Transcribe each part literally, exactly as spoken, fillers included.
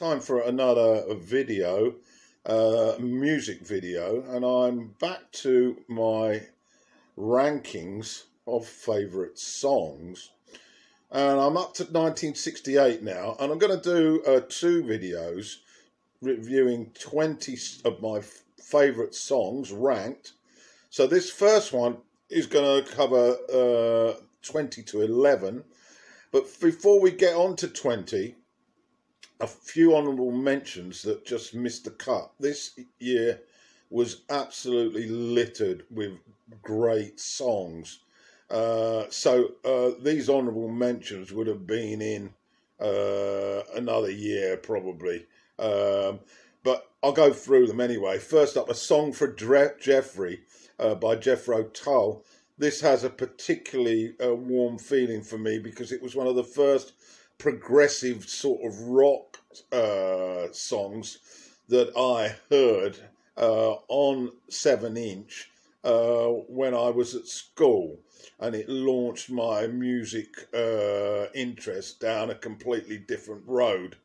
time for another video, uh, music video, and I'm back to my rankings of favourite songs, and I'm up to nineteen sixty-eight now, and I'm going to do uh, two videos reviewing twenty of my f- favourite songs ranked. So this first one is going to cover uh, twenty to eleven, but before we get on to twenty, a few honourable mentions that just missed the cut. This year was absolutely littered with great songs. Uh, so uh, these honourable mentions would have been in uh, another year probably. Um, but I'll go through them anyway. First up, A Song for Dre- Jeffrey uh, by Jethro Tull. This has a particularly uh, warm feeling for me because it was one of the first progressive sort of rock uh, songs that I heard uh, on seven inch uh, when I was at school, and it launched my music uh, interest down a completely different road.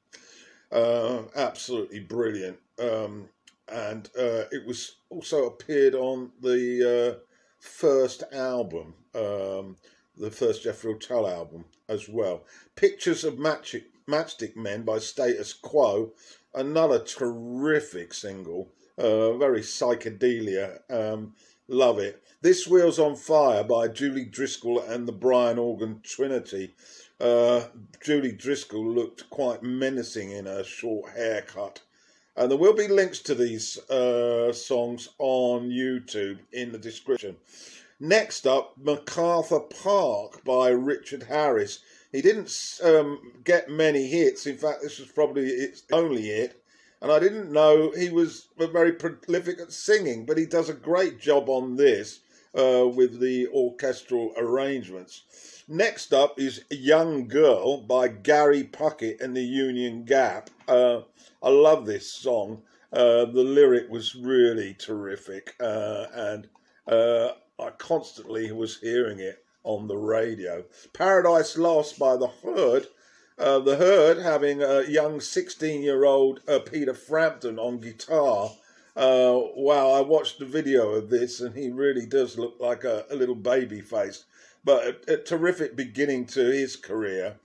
Uh, absolutely brilliant. Um, and uh, it was also appeared on the uh, first album, um, the first Jethro Tull album as well. Pictures of Match- Matchstick Men by Status Quo, another terrific single, uh, very psychedelia, um, love it. This Wheel's on Fire by Julie Driscoll and the Brian Organ Trinity. Uh, Julie Driscoll looked quite menacing in her short haircut. And there will be links to these uh, songs on YouTube in the description. Next up, MacArthur Park by Richard Harris. He didn't um, get many hits. In fact, this was probably its only hit. And I didn't know he was very prolific at singing, but he does a great job on this uh, with the orchestral arrangements. Next up is Young Girl by Gary Puckett and the Union Gap. Uh, I love this song. Uh, the lyric was really terrific. Uh, and... Uh, I constantly was hearing it on the radio. Paradise Lost by The Herd. Uh, the Herd having a young sixteen-year-old uh, Peter Frampton on guitar. Uh, wow, I watched the video of this and he really does look like a, a little baby face. But a, a terrific beginning to his career.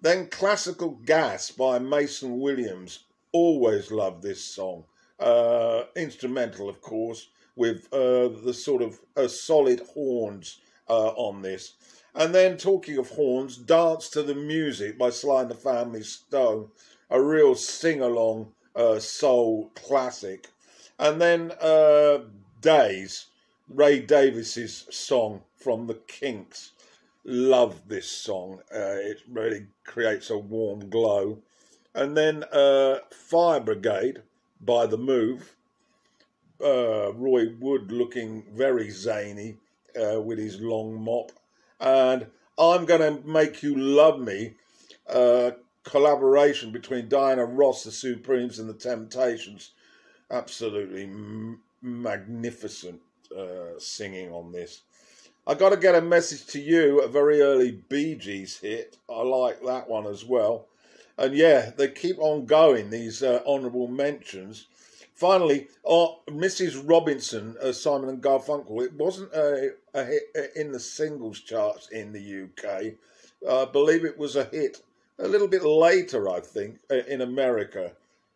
Then Classical Gas by Mason Williams. Always loved this song. Uh, instrumental, of course, with uh, the sort of uh, solid horns uh, on this. And then, talking of horns, Dance to the Music by Sly and the Family Stone, a real sing-along uh, soul classic. And then uh, Days, Ray Davis's song from The Kinks. Love this song. Uh, it really creates a warm glow. And then uh, Fire Brigade by The Move. Uh, Roy Wood looking very zany uh, with his long mop, and I'm Gonna Make You Love Me, uh, collaboration between Diana Ross, The Supremes and The Temptations. Absolutely m- magnificent uh, singing on this. I Gotta Get a Message to You, a very early Bee Gees hit. I like that one as well. And yeah, they keep on going, these uh, honourable mentions. Finally, oh, Missus Robinson, uh, Simon and Garfunkel. It wasn't a, a hit in the singles charts in the U K. Uh, I believe it was a hit a little bit later, I think, in America.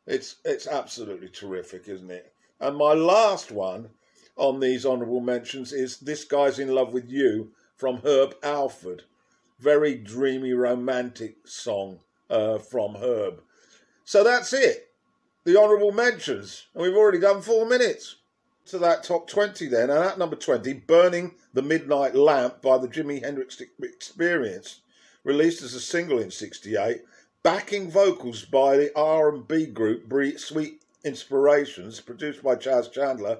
It's it's absolutely terrific, isn't it? And my last one on these honourable mentions is This Guy's in Love with You from Herb Alford. Very dreamy, romantic song uh, from Herb. So that's it. The honourable mentions, and we've already done four minutes to that top twenty then, and at number twenty, Burning the Midnight Lamp by the Jimi Hendrix Experience, released as a single in sixty-eight, backing vocals by the R and B group Sweet Inspirations, produced by Chas Chandler,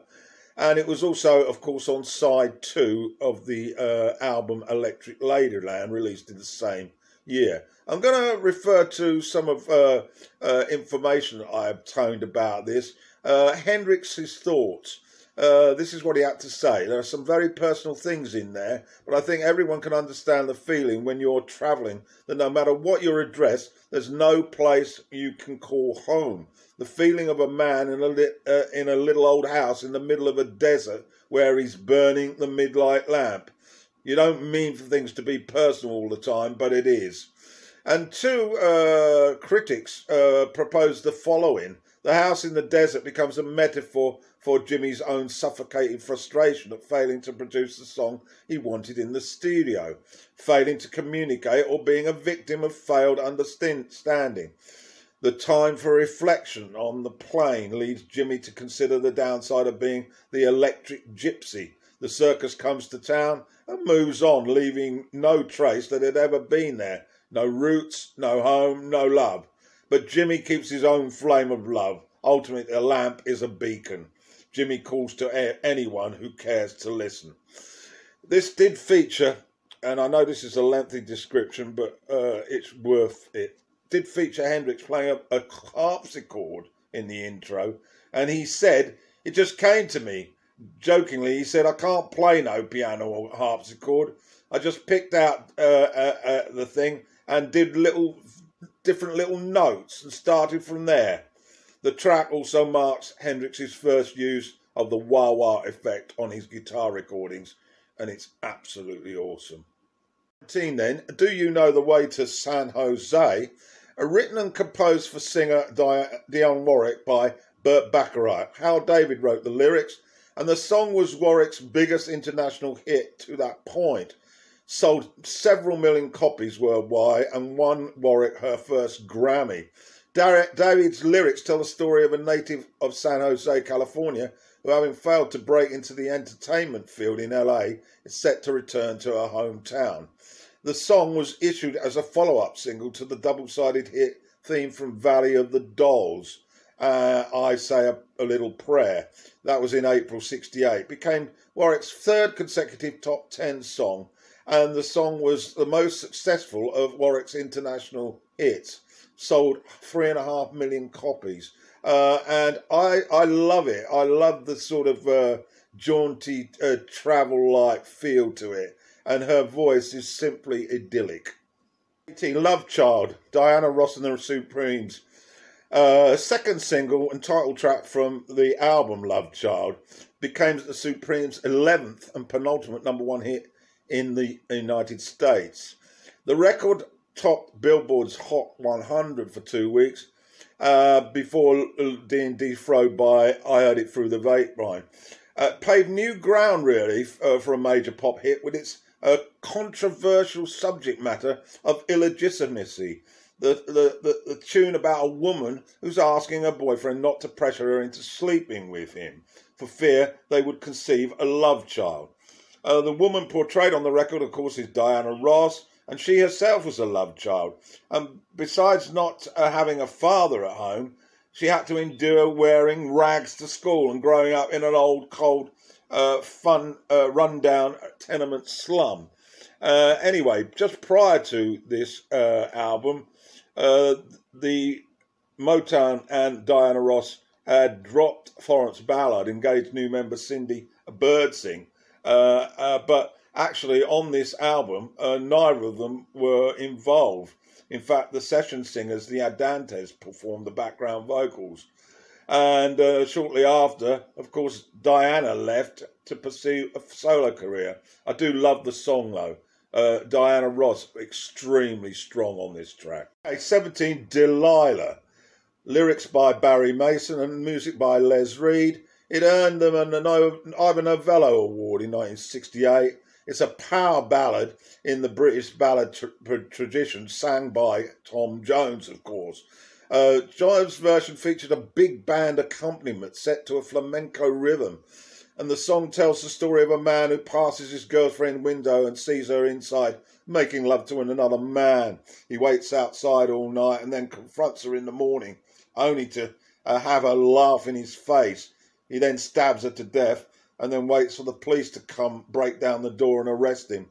and it was also, of course, on side two of the uh, album Electric Ladyland, released in the same Yeah, I'm going to refer to some of uh, uh, information I obtained about this. Uh, Hendrix's thoughts. Uh, this is what he had to say. There are some very personal things in there, but I think everyone can understand the feeling when you're travelling that no matter what your address, there's no place you can call home. The feeling of a man in a, lit, uh, in a little old house in the middle of a desert where he's burning the midnight lamp. You don't mean for things to be personal all the time, but it is. And two uh, critics uh, proposed the following. The house in the desert becomes a metaphor for Jimmy's own suffocating frustration at failing to produce the song he wanted in the studio, failing to communicate, or being a victim of failed understanding. The time for reflection on the plane leads Jimmy to consider the downside of being the electric gypsy. The circus comes to town and moves on, leaving no trace that it had ever been there. No roots, no home, no love. But Jimmy keeps his own flame of love. Ultimately, a lamp is a beacon. Jimmy calls to a- anyone who cares to listen. This did feature, and I know this is a lengthy description, but uh, it's worth it. Did feature Hendrix playing a, a harpsichord in the intro, and he said, it just came to me. Jokingly, he said, I can't play no piano or harpsichord. I just picked out uh, uh, uh, the thing and did little... different little notes and started from there. The track also marks Hendrix's first use of the wah-wah effect on his guitar recordings, and it's absolutely awesome. nineteen then, Do You Know the Way to San Jose, written and composed for singer Dionne Warwick by Burt Bacharach. Hal David wrote the lyrics, and the song was Warwick's biggest international hit to that point. Sold several million copies worldwide and won Warwick her first Grammy. David's lyrics tell the story of a native of San Jose, California, who, having failed to break into the entertainment field in L A, is set to return to her hometown. The song was issued as a follow-up single to the double-sided hit theme from Valley of the Dolls, uh, I Say a, a Little Prayer. That was in April sixty-eight. Became Warwick's third consecutive top ten song, and the song was the most successful of Warwick's international hits. Sold three and a half million copies. Uh, and I I love it. I love the sort of uh, jaunty, uh, travel-like feel to it. And her voice is simply idyllic. eighteen Love Child, Diana Ross and the Supremes. Uh, second single and title track from the album Love Child. Became the Supremes' eleventh and penultimate number one hit in the United States. The record topped Billboard's Hot one hundred for two weeks uh, before being defrode by I Heard It Through the Grapevine. Uh, paved new ground, really, uh, for a major pop hit with its uh, controversial subject matter of illegitimacy. The, the, the, the tune about a woman who's asking her boyfriend not to pressure her into sleeping with him for fear they would conceive a love child. Uh, the woman portrayed on the record, of course, is Diana Ross, and she herself was a love child. And besides not uh, having a father at home, she had to endure wearing rags to school and growing up in an old, cold, uh, fun, uh, run-down tenement slum. Uh, anyway, just prior to this uh, album, uh, the Motown and Diana Ross had dropped Florence Ballard, engaged new member Cindy Birdsing. Uh, uh, but actually on this album, uh, neither of them were involved. In fact, the session singers, the Adantes, performed the background vocals. And uh, shortly after, of course, Diana left to pursue a solo career. I do love the song, though. Uh, Diana Ross, extremely strong on this track. Okay, seventeen, Delilah. Lyrics by Barry Mason and music by Les Reed. It earned them an Ivor Novello Award in nineteen sixty-eight. It's a power ballad in the British ballad tr- tradition, sang by Tom Jones, of course. Uh, Jones' version featured a big band accompaniment set to a flamenco rhythm, and the song tells the story of a man who passes his girlfriend's window and sees her inside, making love to another man. He waits outside all night and then confronts her in the morning, only to uh, have her laugh in his face. He then stabs her to death and then waits for the police to come, break down the door and arrest him.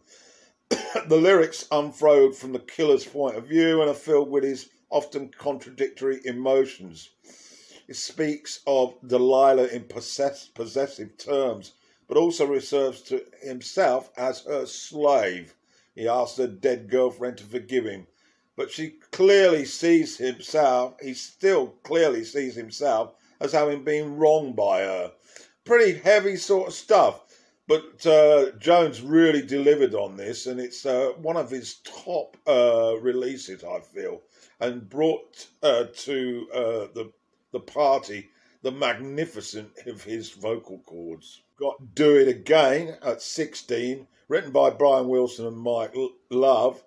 The lyrics unfold from the killer's point of view and are filled with his often contradictory emotions. It speaks of Delilah in possess- possessive terms, but also refers to himself as her slave. He asks her dead girlfriend to forgive him, but she clearly sees himself, he still clearly sees himself as having been wronged by her. Pretty heavy sort of stuff, but uh, Jones really delivered on this, and it's uh, one of his top uh, releases, I feel, and brought uh, to uh, the the party the magnificent of his vocal chords. Got Do It Again at sixteen, written by Brian Wilson and Mike Love.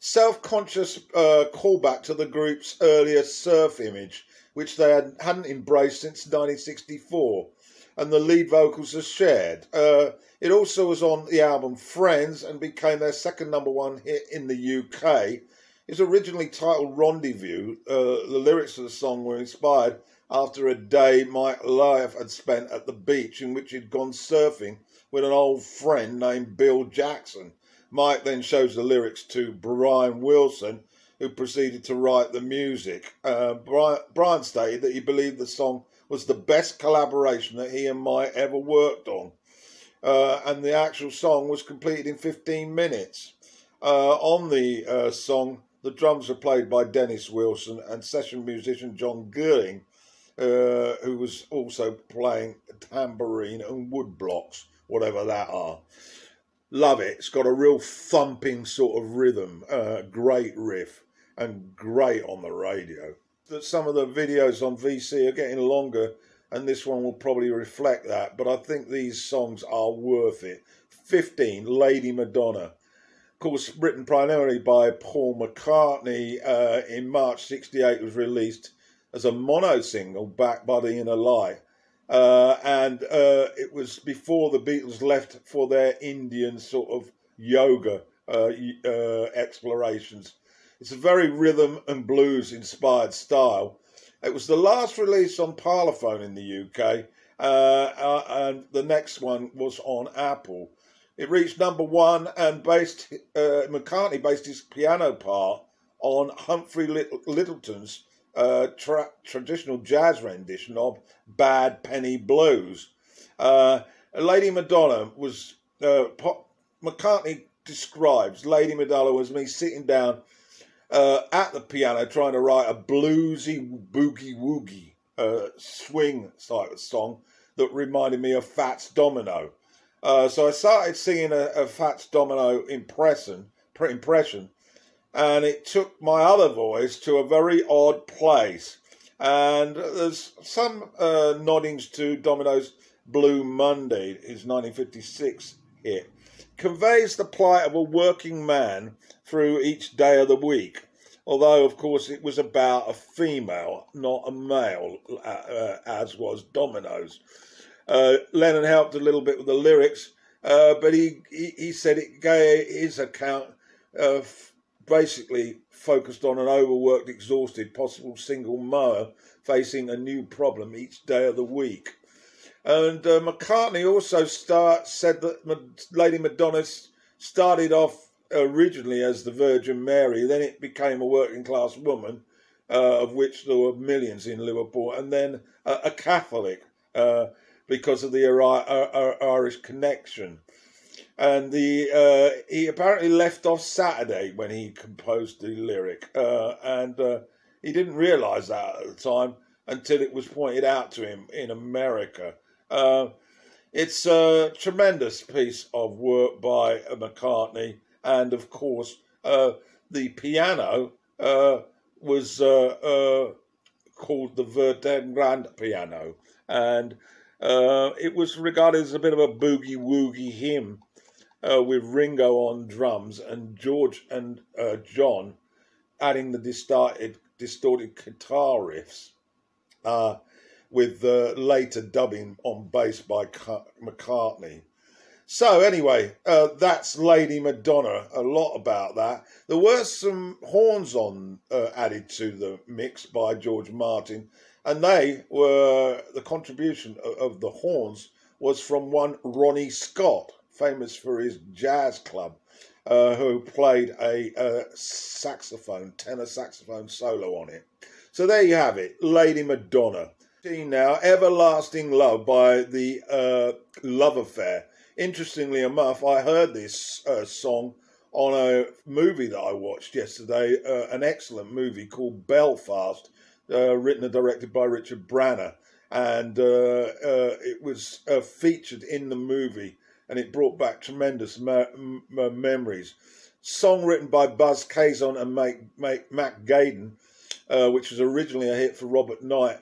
Self-conscious uh, callback to the group's earlier surf image, which they had, hadn't embraced since nineteen sixty-four, and the lead vocals are shared. Uh, it also was on the album Friends and became their second number one hit in the U K. It's originally titled Rendezvous. Uh, the lyrics of the song were inspired after a day Mike Love had spent at the beach in which he'd gone surfing with an old friend named Bill Jackson. Mike then shows the lyrics to Brian Wilson, who proceeded to write the music. Uh, Brian, Brian stated that he believed the song was the best collaboration that he and Mike ever worked on. Uh, and the actual song was completed in fifteen minutes. Uh, on the uh, song, the drums are played by Dennis Wilson and session musician John Gooding, uh, who was also playing tambourine and wood blocks, whatever that are. Love it. It's got a real thumping sort of rhythm, uh, great riff, and great on the radio. That some of the videos on V C are getting longer, and this one will probably reflect that, but I think these songs are worth it. fifteen, Lady Madonna. Of course, written primarily by Paul McCartney, uh, in March sixty-eight was released as a mono single backed by The Inner Light. Uh, and uh, it was before the Beatles left for their Indian sort of yoga uh, uh, explorations. It's a very rhythm and blues inspired style. It was the last release on Parlophone in the U K, uh, uh, and the next one was on Apple. It reached number one, and based uh, McCartney based his piano part on Humphrey Littleton's Uh, tra- traditional jazz rendition of Bad Penny Blues. Uh, Lady Madonna was... Uh, pop- McCartney describes Lady Madonna as me sitting down uh, at the piano trying to write a bluesy boogie-woogie uh, swing type of song that reminded me of Fats Domino. Uh, so I started singing a, a Fats Domino impression, impression and it took my other voice to a very odd place. And there's some uh, noddings to Domino's Blue Monday, his nineteen fifty-six hit. Conveys the plight of a working man through each day of the week, although, of course, it was about a female, not a male, uh, uh, as was Domino's. Uh, Lennon helped a little bit with the lyrics, uh, but he, he, he said it gave his account of... Uh, basically focused on an overworked, exhausted, possible single mother facing a new problem each day of the week. And uh, McCartney also start, said that Lady Madonna started off originally as the Virgin Mary, then it became a working-class woman, uh, of which there were millions in Liverpool, and then uh, a Catholic uh, because of the Irish connection. And the uh, he apparently left off Saturday when he composed the lyric. Uh, and uh, he didn't realise that at the time until it was pointed out to him in America. Uh, it's a tremendous piece of work by McCartney. And, of course, uh, the piano uh, was uh, uh, called the Verden Grand Piano. And uh, it was regarded as a bit of a boogie-woogie hymn. Uh, with Ringo on drums and George and uh, John adding the distorted, distorted guitar riffs uh, with the uh, later dubbing on bass by McCartney. So anyway, uh, that's Lady Madonna, a lot about that. There were some horns on uh, added to the mix by George Martin, and they were, the contribution of, of the horns was from one Ronnie Scott, famous for his jazz club, uh, who played a, a saxophone, tenor saxophone solo on it. So there you have it, Lady Madonna. Now, Everlasting Love by the uh, Love Affair. Interestingly enough, I heard this uh, song on a movie that I watched yesterday, uh, an excellent movie called Belfast, uh, written and directed by Richard Branagh. And uh, uh, it was uh, featured in the movie, and it brought back tremendous ma- m- m- memories. Song written by Buzz Kazon and Mac, Mac-, Mac Gaydon, uh, which was originally a hit for Robert Knight,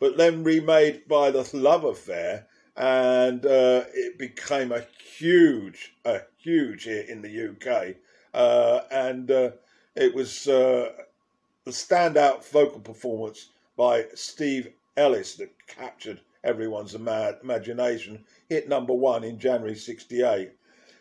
but then remade by The Love Affair, and uh, it became a huge, a huge hit in the U K. Uh, and uh, it was uh, the standout vocal performance by Steve Ellis that captured everyone's ima- imagination, hit number one in January sixty-eight.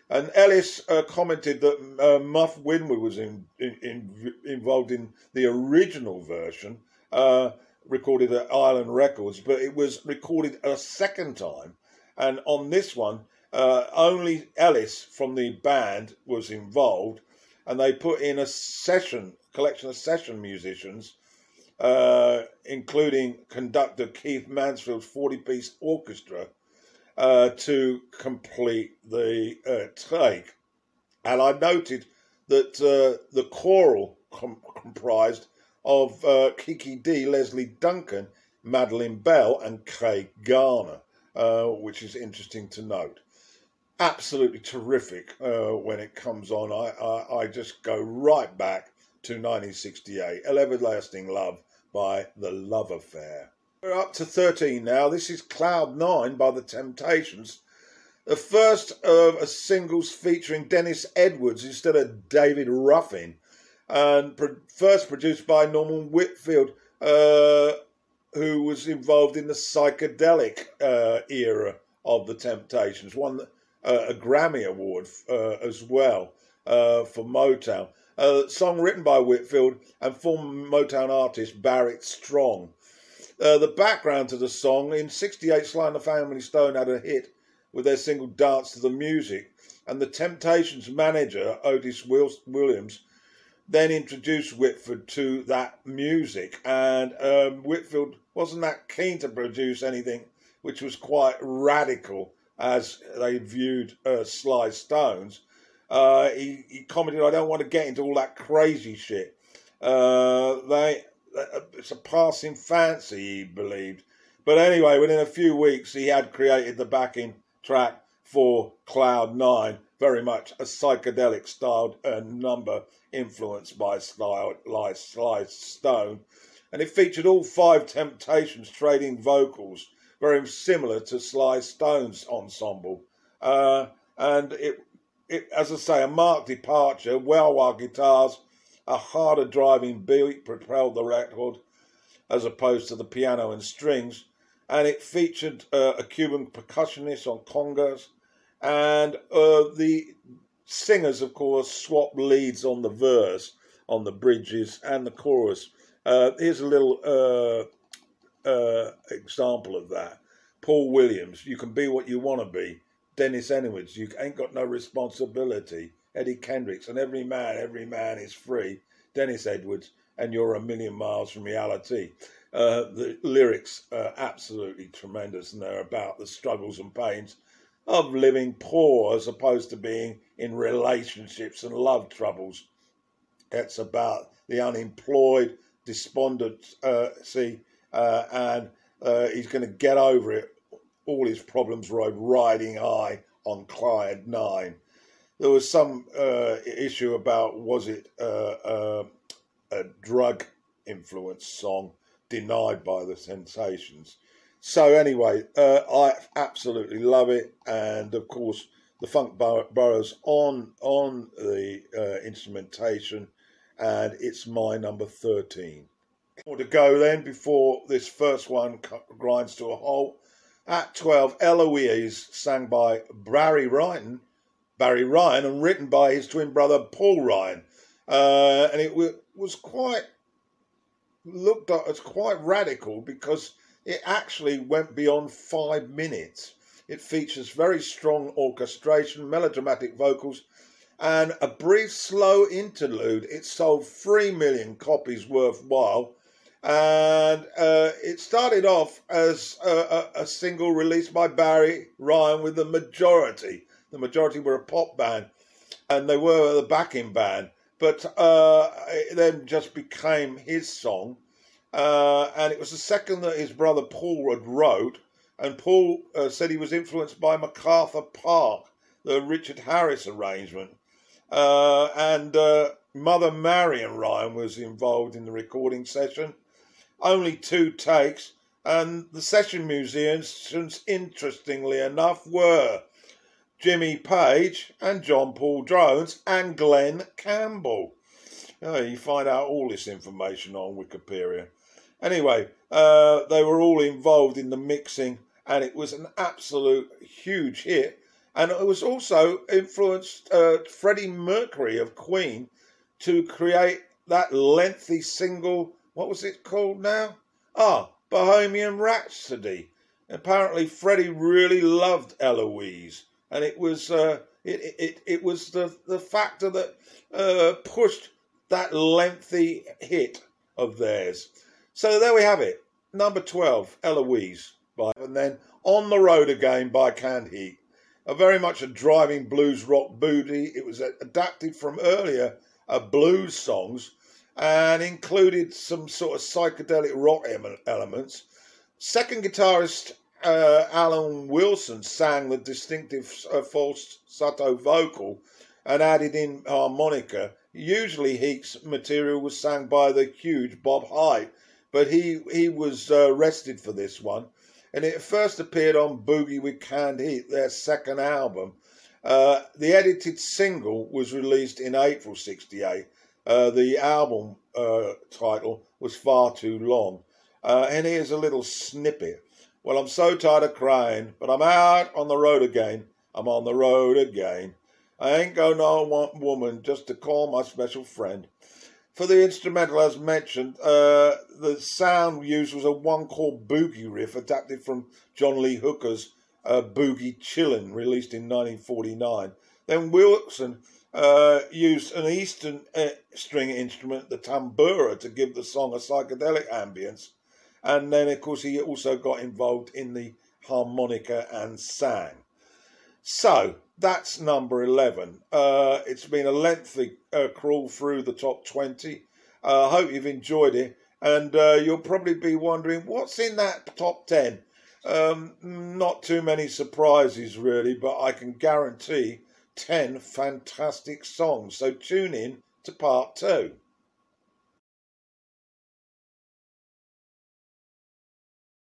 And Ellis uh, commented that uh, Muff Winwood was in, in, in, involved in the original version, uh, recorded at Island Records, but it was recorded a second time, and on this one uh, only Ellis from the band was involved, and they put in a session collection of session musicians, uh, including conductor Keith Mansfield's forty-piece orchestra, uh, to complete the uh, take. And I noted that uh, the choral com- comprised of uh, Kiki Dee, Leslie Duncan, Madeline Bell and Kay Garner, uh, which is interesting to note. Absolutely terrific uh, when it comes on. I, I, I just go right back to nineteen sixty-eight. Everlasting Love by The Love Affair. We're up to thirteen now. This is Cloud Nine by The Temptations. The first of a singles featuring Dennis Edwards instead of David Ruffin, and pro- first produced by Norman Whitfield, uh, who was involved in the psychedelic uh, era of The Temptations, won uh, a Grammy Award uh, as well uh, for Motown. Uh, song written by Whitfield and former Motown artist Barrett Strong. Uh, the background to the song, in sixty-eight, Sly and the Family Stone had a hit with their single Dance to the Music, and The Temptations manager, Otis Williams, then introduced Whitfield to that music, and um, Whitfield wasn't that keen to produce anything which was quite radical as they viewed uh, Sly Stones. Uh, he, he commented, "I don't want to get into all that crazy shit. Uh, they, it's a passing fancy," he believed. But anyway, within a few weeks, he had created the backing track for Cloud Nine, very much a psychedelic-styled uh, number influenced by Sly, Sly Stone. And it featured all five Temptations trading vocals, very similar to Sly Stone's ensemble. Uh, and, it, it, as I say, a marked departure. Wah-wah guitars, a harder driving beat propelled the record, as opposed to the piano and strings. And it featured uh, a Cuban percussionist on congas, and uh, the singers, of course, swap leads on the verse, on the bridges and the chorus. Uh, here's a little uh, uh, example of that. Paul Williams, "You can be what you want to be." Dennis Edwards, "You ain't got no responsibility." Eddie Kendricks, "And every man, every man is free." Dennis Edwards, "And you're a million miles from reality." Uh, the lyrics are absolutely tremendous, and they're about the struggles and pains of living poor as opposed to being in relationships and love troubles. It's about the unemployed, despondent, uh, see, uh, and uh, he's going to get over it. All his problems rode riding high on Clyde Nine. There was some uh, issue about, was it uh, uh, a drug influence song, denied by The Temptations. So anyway, uh, I absolutely love it, and of course the funk bur- burrows on on the uh, instrumentation, and it's my number thirteen. More to go then before this first one c- grinds to a halt. At twelve, Eloise, sang by Barry Ryan, Barry Ryan, and written by his twin brother Paul Ryan, uh, and it w- was quite looked at as quite radical because it actually went beyond five minutes. It features very strong orchestration, melodramatic vocals, and a brief slow interlude. It sold three million copies worthwhile, And uh, it started off as a, a, a single released by Barry Ryan with the Majority. The Majority were a pop band, and they were the backing band. But uh, it then just became his song. Uh, and it was the second that his brother Paul had wrote. And Paul uh, said he was influenced by MacArthur Park, the Richard Harris arrangement. Uh, and uh, Mother Marion Ryan was involved in the recording session. Only two takes. And the session musicians, interestingly enough, were Jimmy Page and John Paul Jones and Glenn Campbell. Oh, you find out all this information on Wikipedia. Anyway, uh, they were all involved in the mixing, and it was an absolute huge hit. And it was also influenced uh, Freddie Mercury of Queen to create that lengthy single. What was it called now? Ah, Bohemian Rhapsody. Apparently, Freddie really loved Eloise. And it was uh, it, it it was the the factor that uh, pushed that lengthy hit of theirs. So there we have it. Number twelve, Eloise, by and then On the Road Again by Canned Heat. A very much a driving blues rock booty. It was adapted from earlier uh, blues songs and included some sort of psychedelic rock elements. Second guitarist Uh, Alan Wilson sang the distinctive uh, falsetto vocal and added in harmonica. Usually Heat's material was sung by the huge Bob Hyde, but he, he was uh, rested for this one. And it first appeared on Boogie with Canned Heat, their second album. Uh, the edited single was released in April sixty-eight. Uh, the album uh, title was Far Too Long. Uh, and here's a little snippet. Well, I'm so tired of crying, but I'm out on the road again. I'm on the road again. I ain't got no one woman just to call my special friend. For the instrumental, as mentioned, uh, the sound used was a one-chord boogie riff adapted from John Lee Hooker's uh, Boogie Chillin', released in nineteen forty-nine. Then Wilson uh, used an Eastern uh, string instrument, the tambura, to give the song a psychedelic ambience. And then, of course, he also got involved in the harmonica and sang. So, that's number eleven. Uh, it's been a lengthy uh, crawl through the top twenty. I uh, hope you've enjoyed it. And uh, you'll probably be wondering, what's in that top ten? Um, not too many surprises, really, but I can guarantee ten fantastic songs. So, tune in to part two.